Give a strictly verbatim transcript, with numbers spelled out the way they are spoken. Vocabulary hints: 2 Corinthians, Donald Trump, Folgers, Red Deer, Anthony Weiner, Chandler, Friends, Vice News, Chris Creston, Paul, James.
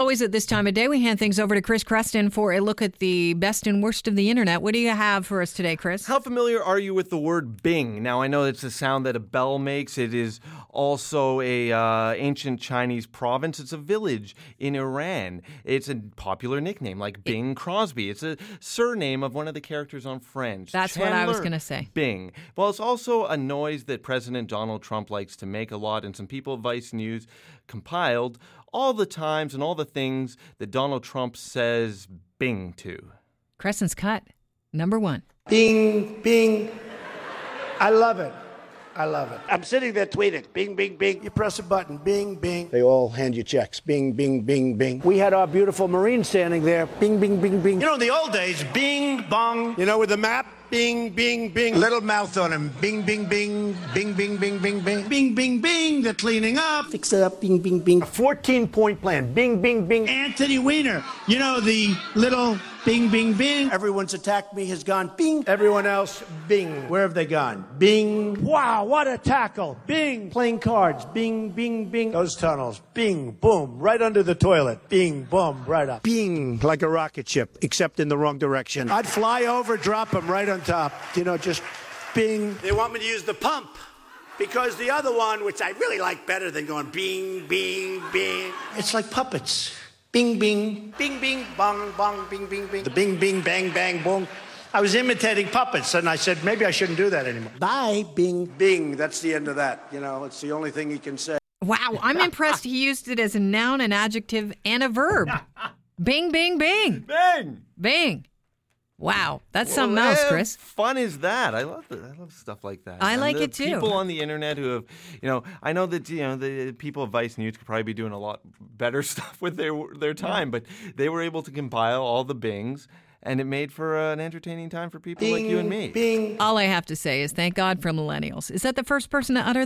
Always at this time of day, we hand things over to Chris Creston for a look at the best and worst of the internet. What do you have for us today, Chris? How familiar are you with the word Bing? Now, I know it's a sound that a bell makes. It is also a uh, ancient Chinese province. It's a village in Iran. It's a popular nickname, like Bing it, Crosby. It's a surname of one of the characters on Friends. That's Chandler, what I was going to say. Bing. Well, it's also a noise that President Donald Trump likes to make a lot, and some people at Vice News compiled all the times and all the things that Donald Trump says Bing to. Creston's cut, number one. Bing, Bing. I love it. I love it. I'm sitting there tweeting, Bing, Bing, Bing. You press a button, Bing, Bing. They all hand you checks, Bing, Bing, Bing, Bing. We had our beautiful Marine standing there, Bing, Bing, Bing, Bing. You know, in the old days, Bing, Bong. You know, with the map, Bing, Bing, Bing. Little mouth on him, Bing, Bing, Bing, Bing, Bing, Bing, Bing, Bing. Bing, Bing, Bing, they're cleaning up. Fix it up, Bing, Bing, Bing. A fourteen-point plan, Bing, Bing, Bing. Anthony Weiner, you know, the little... Bing, Bing, Bing. Everyone's attacked me has gone Bing. Everyone else, Bing. Where have they gone? Bing. Wow, what a tackle. Bing. Playing cards. Bing, Bing, Bing. Those tunnels. Bing, boom, right under the toilet. Bing, boom, right up. Bing, like a rocket ship, except in the wrong direction. I'd fly over, drop them right on top. You know, just Bing. They want me to use the pump. Because the other one, which I really like better than going Bing, Bing, Bing. It's like puppets. Bing, Bing, Bing, Bing, Bong, Bong, Bing, Bing, Bing. The Bing, Bing, Bang, Bang, Boom. I was imitating puppets, and I said, maybe I shouldn't do that anymore. Bye, Bing. Bing, that's the end of that. You know, it's the only thing he can say. Wow, I'm impressed he used it as a noun, an adjective, and a verb. Bing, Bing, Bing. Bing. Bing. Wow, that's well, something else, Chris. Fun is that? I love the, I love stuff like that. I and like it too. People on the internet who have, you know, I know that you know the people at Vice News could probably be doing a lot better stuff with their their time, yeah. But they were able to compile all the Bings, and it made for uh, an entertaining time for people Bing, like you and me. Bing. All I have to say is thank God for millennials. Is that the first person to utter?